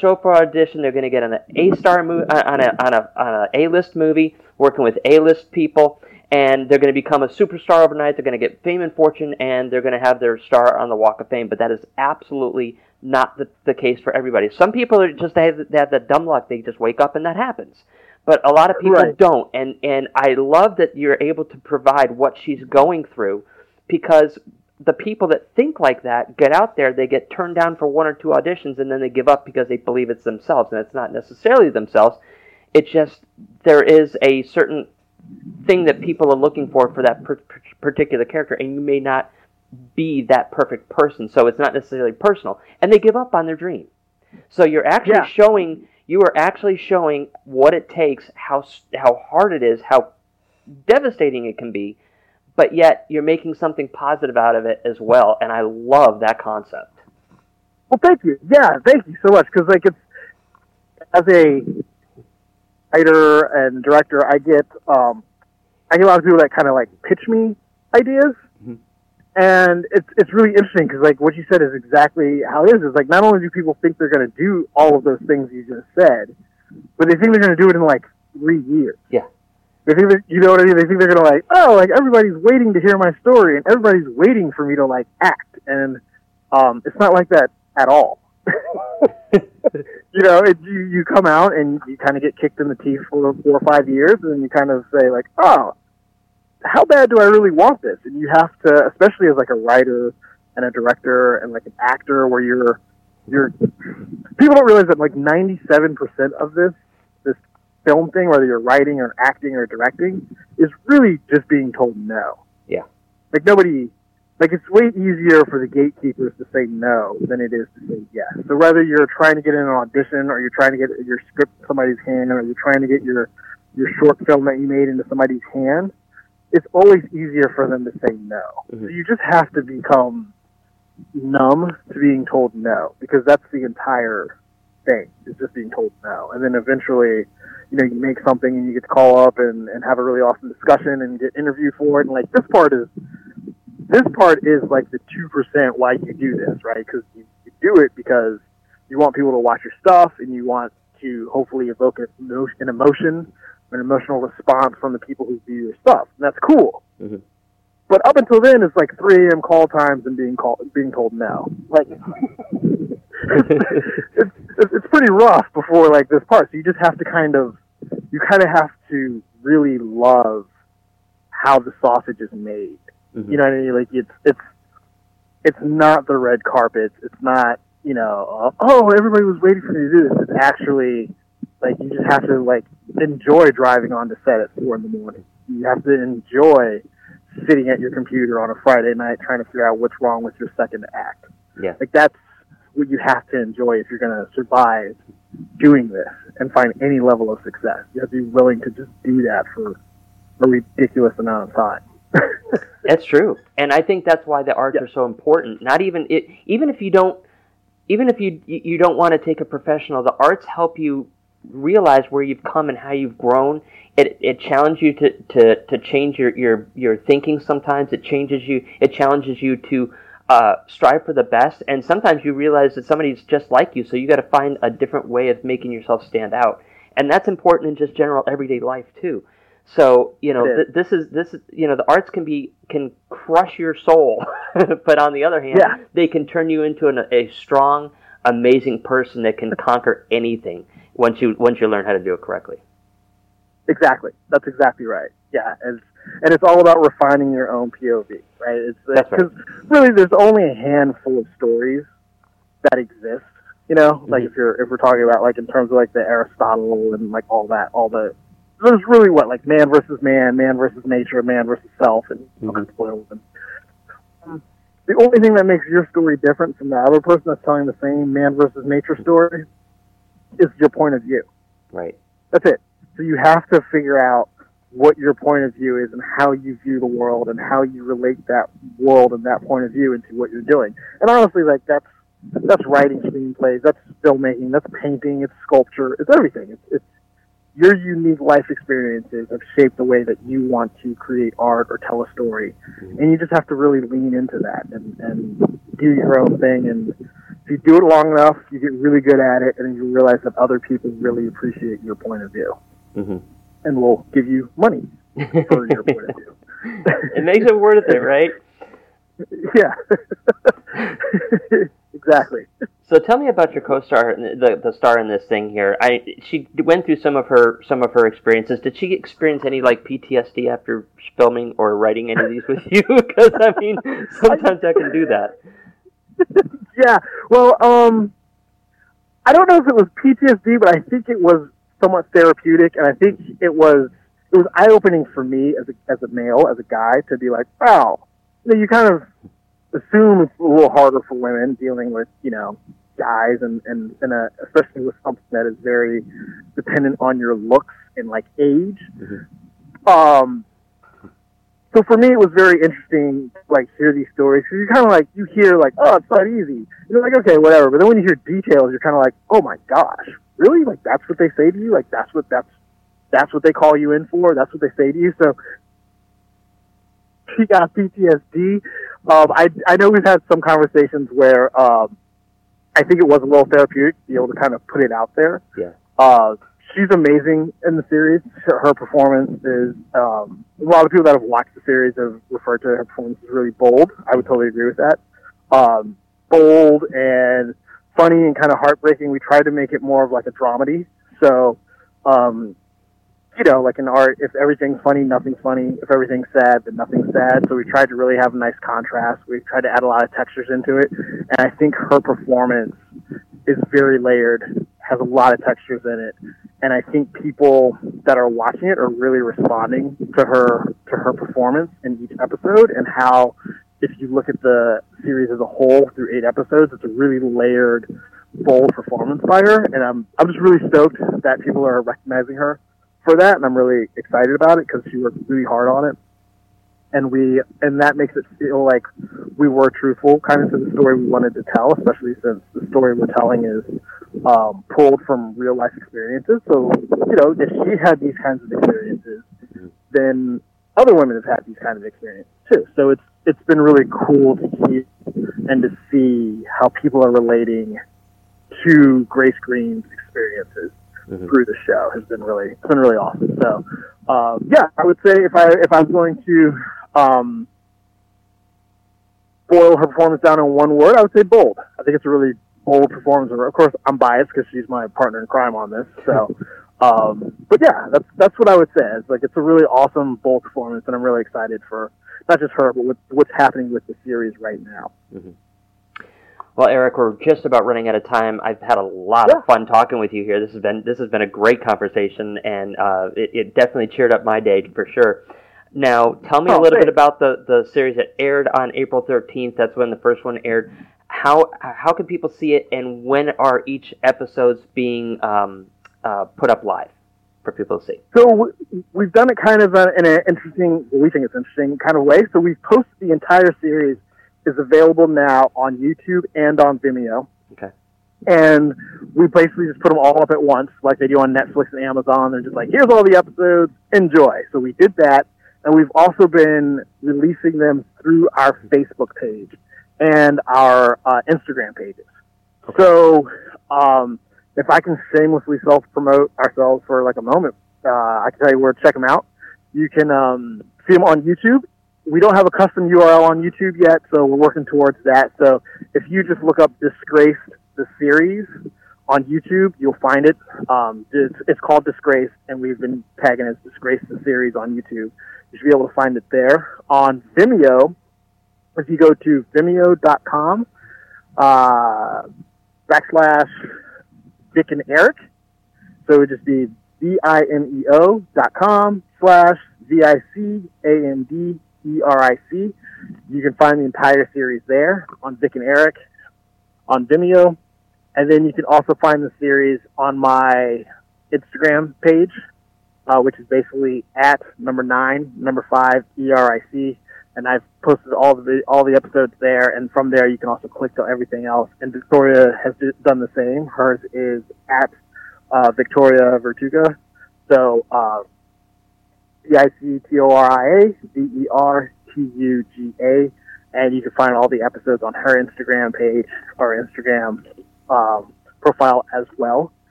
show up for an audition. They're going to get on an A-star movie, on a A-list movie, working with A-list people, and they're going to become a superstar overnight. They're going to get fame and fortune, and they're going to have their star on the Walk of Fame. But that is absolutely not the case for everybody. Some people are just they have that dumb luck. They just wake up and that happens. But a lot of people don't. And I love that you're able to provide what she's going through, because the people that think like that get out there, they get turned down for one or two auditions, and then they give up because they believe it's themselves, and it's not necessarily themselves. It's just there is a certain thing that people are looking for that particular character, and you may not be that perfect person, so it's not necessarily personal, and they give up on their dream. So you're actually showing what it takes, how hard it is, how devastating it can be, but yet you're making something positive out of it as well, and I love that concept. Well, thank you. Yeah, thank you so much, because like it's, as a writer and director, I get a lot of people that kind of like pitch me ideas, and it's really interesting, because like what you said is exactly how it is. It's like not only do people think they're going to do all of those things you just said, but they think they're going to do it in like 3 years. Yeah. They think that, you know what I mean? They think they're going to like, oh, like everybody's waiting to hear my story and everybody's waiting for me to like act. And it's not like that at all. you know, you come out and you kind of get kicked in the teeth for 4 or 5 years, and you kind of say, like, oh, how bad do I really want this? And you have to, especially as like a writer and a director and like an actor, where you're people don't realize that like 97% of this film thing, whether you're writing or acting or directing, is really just being told no. Yeah. Like nobody, like it's way easier for the gatekeepers to say no than it is to say yes. So whether you're trying to get in an audition, or you're trying to get your script in somebody's hand, or you're trying to get your short film that you made into somebody's hand, it's always easier for them to say no. Mm-hmm. So you just have to become numb to being told no, because that's the entire thing, is just being told no. And then eventually, you know, you make something and you get to call up and have a really awesome discussion and get interviewed for it. And like this part is like the 2% why you do this, right? Because you do it because you want people to watch your stuff, and you want to hopefully evoke an emotion, an emotional response from the people who view your stuff. And that's cool. Mm-hmm. But up until then, it's like 3 a.m. call times and being told no. Like, it's pretty rough before like this part. So you just have to have to really love how the sausage is made. Mm-hmm. You know what I mean? Like it's not the red carpets. It's not, you know, oh, everybody was waiting for me to do this. It's actually like you just have to like enjoy driving onto set at 4 a.m. You have to enjoy sitting at your computer on a Friday night trying to figure out what's wrong with your second act. Yeah. Like that's what you have to enjoy if you're going to survive doing this and find any level of success. You have to be willing to just do that for a ridiculous amount of time. That's true. And I think that's why the arts are so important. Not even it, even if you don't want to take a professional, the arts help you realize where you've come and how you've grown. It challenges you to change your thinking sometimes. It challenges you to strive for the best. And sometimes you realize that somebody's just like you, so you got to find a different way of making yourself stand out. And that's important in just general everyday life too. So, you know, this is you know, the arts can crush your soul, but on the other hand, they can turn you into a strong, amazing person that can conquer anything once you learn how to do it correctly. Exactly. That's exactly right. Yeah, and it's all about refining your own POV, right? That's right. 'Cause really, there's only a handful of stories that exist. You know, mm-hmm. like if we're talking about like in terms of like the Aristotle and like all that, there's really like man versus man, man versus nature, man versus self, and mm-hmm. The only thing that makes your story different from the other person that's telling the same man versus nature story is your point of view. Right. That's it. So you have to figure out what your point of view is and how you view the world and how you relate that world and that point of view into what you're doing. And honestly, like that's writing screenplays, that's filmmaking, that's painting, it's sculpture, it's everything. It's your unique life experiences have shaped the way that you want to create art or tell a story. And you just have to really lean into that and do your own thing. And if you do it long enough, you get really good at it, and you realize that other people really appreciate your point of view. Mm-hmm. And will give you money for your point of view. It makes it worth it, right? Yeah. Exactly. So tell me about your co-star, the star in this thing here. She went through some of her experiences. Did she experience any like PTSD after filming or writing any of these with you? Because I mean, sometimes I can do that. Yeah. Well, I don't know if it was PTSD, but I think it was somewhat therapeutic, and I think it was eye-opening for me as a male, as a guy, to be like, wow, you know, you kind of assume it's a little harder for women dealing with, you know, guys and especially with something that is very dependent on your looks and like age. Mm-hmm. So for me, it was very interesting to like hear these stories. So you're kind of like, you hear like, oh, it's not easy. You're like, okay, whatever. But then when you hear details, you're kind of like, oh my gosh, really? Like that's what they say to you? Like that's what they call you in for. That's what they say to you. So she got PTSD. I know we've had some conversations where I think it was a little therapeutic to be able to kind of put it out there. Yeah. She's amazing in the series. Her performance is a lot of people that have watched the series have referred to her performance as really bold. I would totally agree with that. Bold and funny and kind of heartbreaking. We tried to make it more of like a dramedy. So, you know, like in art, if everything's funny, nothing's funny. If everything's sad, then nothing's sad. So we tried to really have a nice contrast. We tried to add a lot of textures into it. And I think her performance is very layered, has a lot of textures in it. And I think people that are watching it are really responding to her performance in each episode, and how if you look at the series as a whole through 8 episodes, it's a really layered, bold performance by her. And I'm just really stoked that people are recognizing her for that, and I'm really excited about it because she worked really hard on it. And that makes it feel like we were truthful kind of to the story we wanted to tell, especially since the story we're telling is pulled from real life experiences. So, you know, if she had these kinds of experiences, then other women have had these kinds of experiences too. So it's been really cool to see and to see how people are relating to Grace Green's experiences. Mm-hmm. Through the show has been really awesome. So I would say if I was going to boil her performance down in one word, I would say bold. I think it's a really bold performance. Of course, I'm biased because she's my partner in crime on this. So, but yeah, that's what I would say. It's like it's a really awesome bold performance, and I'm really excited for not just her, but what's happening with the series right now. Mm-hmm. Well, Eric, we're just about running out of time. I've had a lot of fun talking with you here. This has been a great conversation, and it definitely cheered up my day for sure. Now, tell me a little bit about the series that aired on April 13th. That's when the first one aired. How can people see it, and when are each episodes being put up live for people to see? So we've done it kind of in an interesting, we think it's interesting kind of way. So we've posted the entire series. Is available now on YouTube and on Vimeo. Okay. And we basically just put them all up at once, like they do on Netflix and Amazon. They're just like, here's all the episodes, enjoy. So we did that, and we've also been releasing them through our Facebook page and our Instagram pages. Okay. So if I can shamelessly self-promote ourselves for like a moment, I can tell you where to check them out. You can see them on YouTube. We don't have a custom URL on YouTube yet, so we're working towards that. So if you just look up Disgraced, the series, on YouTube, you'll find it. It's called Disgraced, and we've been tagging it as Disgraced, the series on YouTube. You should be able to find it there. On Vimeo, if you go to vimeo.com / Vic and Eric, so it would just be vimeo.com / VICANDERIC. You can find the entire series there on Vic and Eric on Vimeo, and then you can also find the series on my Instagram page, which is basically at 9 5 ERIC, and I've posted all the episodes there. And from there, you can also click to everything else. And Victoria has done the same. Hers is at Victoria Vertuga. So. VICTORIA VERTUGA, and you can find all the episodes on her Instagram page or Instagram profile as well.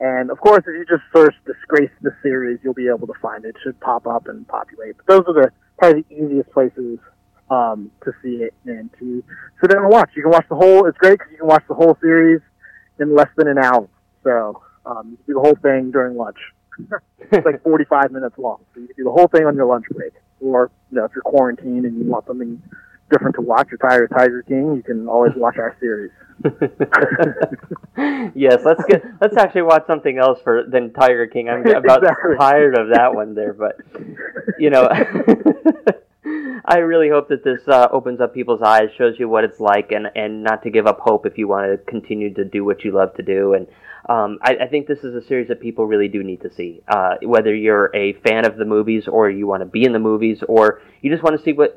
And of course, if you just search Disgrace the series, you'll be able to find it. It should pop up and populate. But those are probably the easiest places to see it and to sit down and watch. You can watch the whole. It's great because you can watch the whole series in less than an hour. So you can do the whole thing during lunch. It's like 45 minutes long, so you can do the whole thing on your lunch break. Or, you know, if you're quarantined and you want something different to watch, you're tired of Tiger King, you can always watch our series. Yes, let's actually watch something else than Tiger King. I'm about tired of that one there, but you know, I really hope that this opens up people's eyes, shows you what it's like, and not to give up hope if you want to continue to do what you love to do. And I think this is a series that people really do need to see, whether you're a fan of the movies or you want to be in the movies or you just want to see what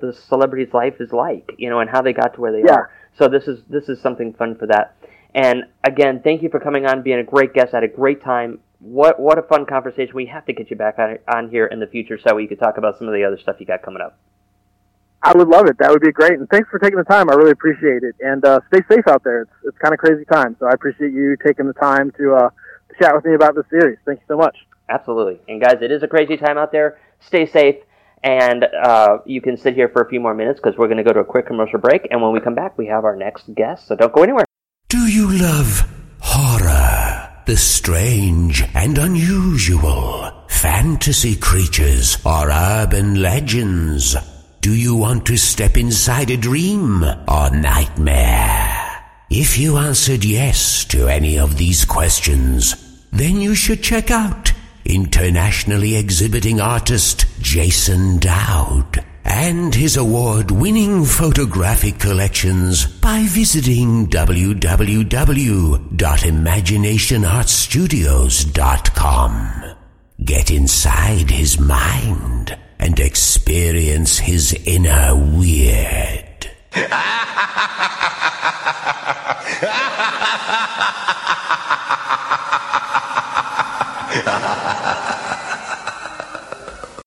the celebrity's life is like, you know, and how they got to where they are. So this is something fun for that. And again, thank you for coming on, being a great guest. I had a great time. What a fun conversation. We have to get you back on here in the future so we could talk about some of the other stuff you got coming up. I would love it. That would be great. And thanks for taking the time. I really appreciate it. And stay safe out there. It's kind of crazy time. So I appreciate you taking the time to chat with me about this series. Thank you so much. Absolutely. And guys, it is a crazy time out there. Stay safe. And you can sit here for a few more minutes because we're going to go to a quick commercial break. And when we come back, we have our next guest. So don't go anywhere. Do you love horror, the strange and unusual, fantasy creatures or urban legends? Do you want to step inside a dream or nightmare? If you answered yes to any of these questions, then you should check out internationally exhibiting artist Jason Dowd and his award-winning photographic collections by visiting www.imaginationartstudios.com. Get inside his mind and experience his inner weird.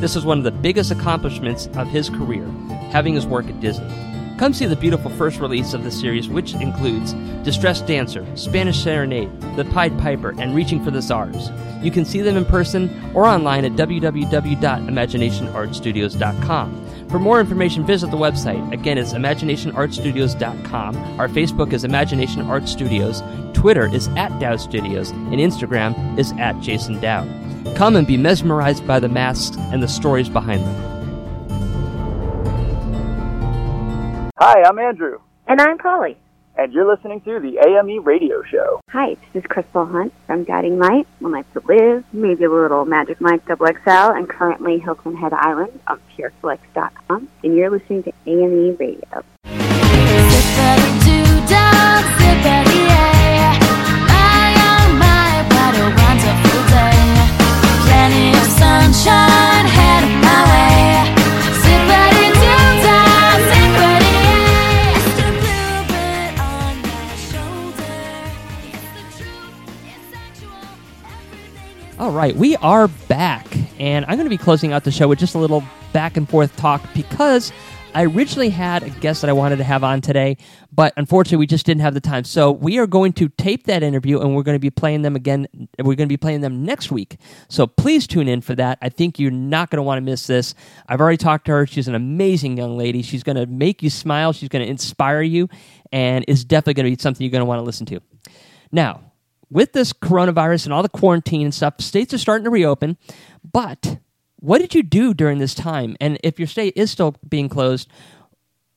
This is one of the biggest accomplishments of his career, having his work at Disney. Come see the beautiful first release of the series, which includes Distressed Dancer, Spanish Serenade, The Pied Piper, and Reaching for the Stars. You can see them in person or online at www.imaginationartstudios.com. For more information, visit the website. Again, it's imaginationartstudios.com. Our Facebook is Imagination Art Studios, Twitter is @DowdStudios, and Instagram is @JasonDowd. Come and be mesmerized by the masks and the stories behind them. Hi, I'm Andrew. And I'm Polly. And you're listening to the AME Radio Show. Hi, this is Crystal Hunt from Guiding Light, One Life to Live, maybe a little Magic Mike XXL, and currently Hilton Head Island on PureFlix.com. And you're listening to AME Radio. Sunshine head my way. Sit ready to die, sit ready. It's the bluebird on my shoulder. It's the truth, it's sexual, everything is. All right, we are back, and I'm going to be closing out the show with just a little back and forth talk because I originally had a guest that I wanted to have on today, but unfortunately we just didn't have the time. So we are going to tape that interview, and we're going to be playing them again. We're going to be playing them next week. So please tune in for that. I think you're not going to want to miss this. I've already talked to her. She's an amazing young lady. She's going to make you smile. She's going to inspire you, and it's definitely going to be something you're going to want to listen to. Now, with this coronavirus and all the quarantine and stuff, states are starting to reopen, but what did you do during this time? And if your state is still being closed,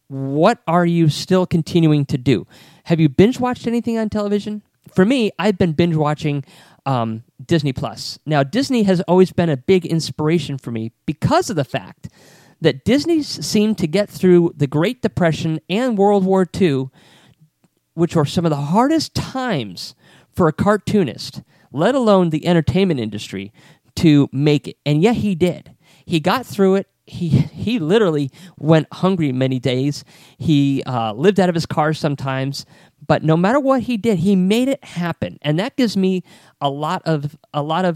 what are you still continuing to do? Have you binge-watched anything on television? For me, I've been binge-watching Disney+. Now, Disney has always been a big inspiration for me because of the fact that Disney seemed to get through the Great Depression and World War II, which were some of the hardest times for a cartoonist, let alone the entertainment industry, to make it. And yet he did. He got through it. He literally went hungry many days. He lived out of his car sometimes. But no matter what he did, he made it happen. And that gives me a lot of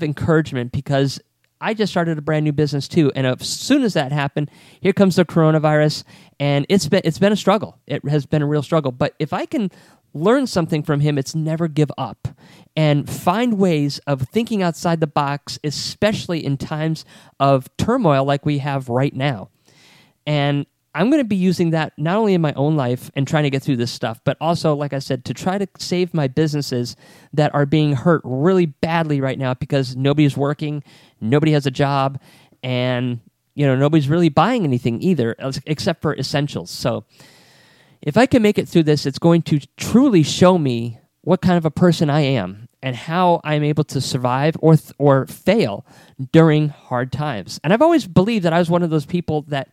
encouragement because I just started a brand new business too. And as soon as that happened, here comes the coronavirus. And it's been a struggle. It has been a real struggle. But if I can learn something from him, it's never give up and find ways of thinking outside the box, especially in times of turmoil like we have right now. And I'm going to be using that not only in my own life and trying to get through this stuff, but also, like I said, to try to save my businesses that are being hurt really badly right now because nobody's working, nobody has a job, and nobody's really buying anything either except for essentials. So if I can make it through this, it's going to truly show me what kind of a person I am and how I'm able to survive or fail during hard times. And I've always believed that I was one of those people that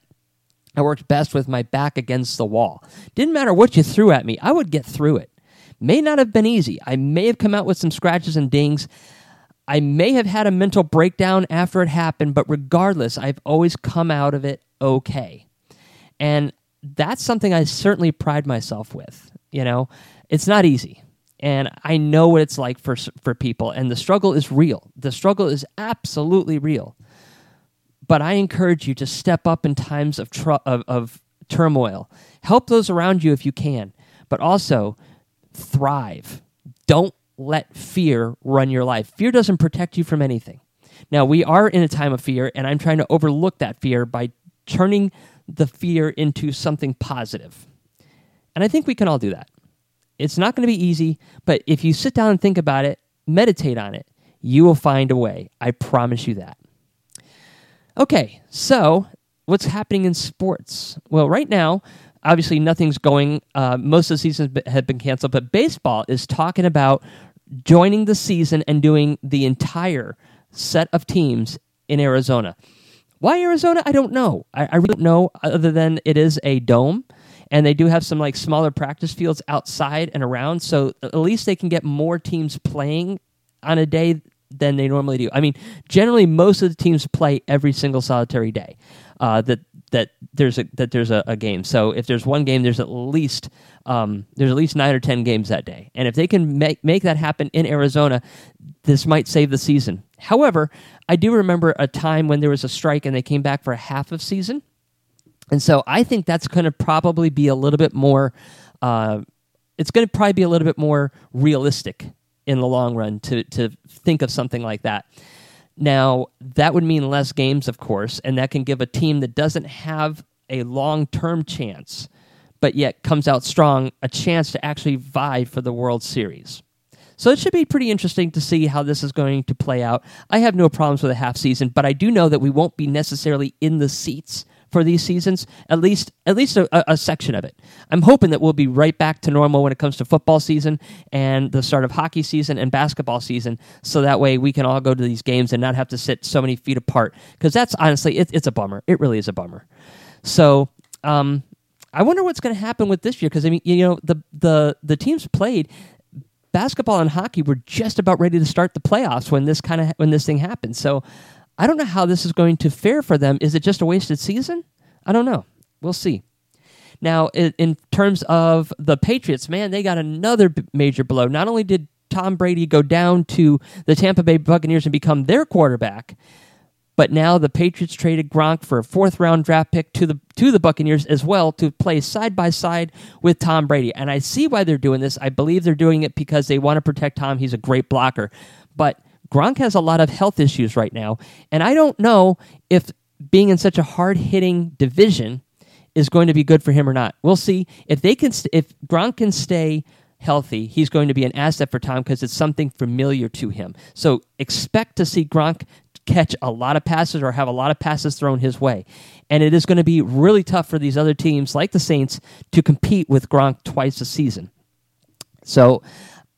I worked best with my back against the wall. Didn't matter what you threw at me, I would get through it. May not have been easy. I may have come out with some scratches and dings. I may have had a mental breakdown after it happened, but regardless, I've always come out of it okay. And that's something I certainly pride myself with. It's not easy. And I know what it's like for people. And the struggle is real. The struggle is absolutely real. But I encourage you to step up in times of turmoil. Help those around you if you can. But also, thrive. Don't let fear run your life. Fear doesn't protect you from anything. Now, we are in a time of fear, and I'm trying to overlook that fear by turning the fear into something positive. And I think we can all do that. It's not going to be easy, but if you sit down and think about it, meditate on it, you will find a way. I promise you that. Okay, so what's happening in sports? Well, right now, obviously nothing's going. Most of the seasons have been canceled, but baseball is talking about joining the season and doing the entire set of teams in Arizona. Why Arizona? I don't know. I really don't know, other than it is a dome. And they do have some like smaller practice fields outside and around, so at least they can get more teams playing on a day than they normally do. I mean, generally, most of the teams play every single solitary day that there's a game. So if there's one game, there's at least 9 or 10 games that day. And if they can make that happen in Arizona, this might save the season. However, I do remember a time when there was a strike and they came back for a half of season. And so I think that's going to probably be a little bit more. It's going to probably be a little bit more realistic in the long run to think of something like that. Now that would mean less games, of course, and that can give a team that doesn't have a long-term chance, but yet comes out strong, a chance to actually vie for the World Series. So it should be pretty interesting to see how this is going to play out. I have no problems with a half season, but I do know that we won't be necessarily in the seats for these seasons, at least a section of it. I'm hoping that we'll be right back to normal when it comes to football season and the start of hockey season and basketball season, so that way we can all go to these games and not have to sit so many feet apart, because that's honestly, it's a bummer. It really is a bummer. So I wonder what's going to happen with this year, because I mean, you know, the teams played basketball and hockey were just about ready to start the playoffs when this thing happened. So I don't know how this is going to fare for them. Is it just a wasted season? I don't know. We'll see. Now, in terms of the Patriots, man, they got another major blow. Not only did Tom Brady go down to the Tampa Bay Buccaneers and become their quarterback, but now the Patriots traded Gronk for a fourth-round draft pick to the Buccaneers as well, to play side-by-side with Tom Brady. And I see why they're doing this. I believe they're doing it because they want to protect Tom. He's a great blocker. But Gronk has a lot of health issues right now, and I don't know if being in such a hard-hitting division is going to be good for him or not. We'll see. If Gronk can stay healthy, he's going to be an asset for Tom, because it's something familiar to him. So expect to see Gronk catch a lot of passes or have a lot of passes thrown his way. And it is going to be really tough for these other teams, like the Saints, to compete with Gronk twice a season. So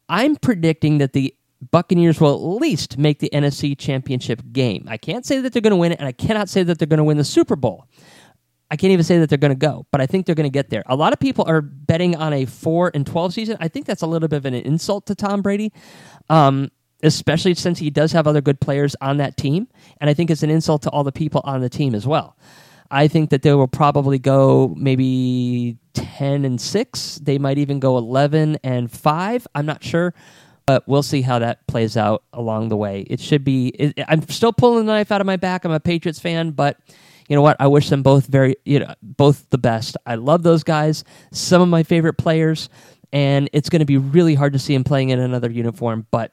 I'm predicting that the Buccaneers will at least make the NFC Championship game. I can't say that they're going to win it, and I cannot say that they're going to win the Super Bowl. I can't even say that they're going to go, but I think they're going to get there. A lot of people are betting on a 4-12 season. I think that's a little bit of an insult to Tom Brady, especially since he does have other good players on that team, and I think it's an insult to all the people on the team as well. I think that they will probably go maybe 10-6. They might even go 11-5. I'm not sure. But we'll see how that plays out along the way. It should be. I'm still pulling the knife out of my back. I'm a Patriots fan, but you know what? I wish them both both the best. I love those guys. Some of my favorite players, and it's going to be really hard to see them playing in another uniform. But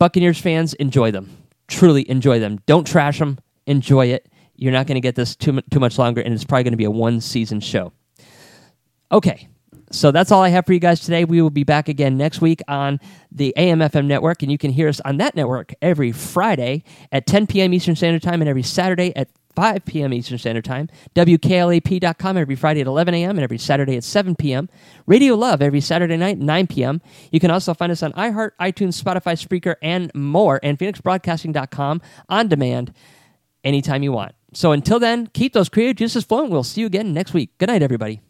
Buccaneers fans, enjoy them. Truly enjoy them. Don't trash them. Enjoy it. You're not going to get this too much longer, and it's probably going to be a one-season show. Okay. So that's all I have for you guys today. We will be back again next week on the AM/FM network, and you can hear us on that network every Friday at 10 p.m. Eastern Standard Time and every Saturday at 5 p.m. Eastern Standard Time. WKLAP.com every Friday at 11 a.m. and every Saturday at 7 p.m. Radio Love every Saturday night at 9 p.m. You can also find us on iHeart, iTunes, Spotify, Spreaker, and more, and PhoenixBroadcasting.com on demand anytime you want. So until then, keep those creative juices flowing. We'll see you again next week. Good night, everybody.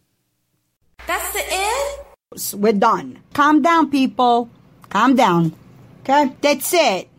That's the end? We're done. Calm down, people. Calm down. Okay? That's it.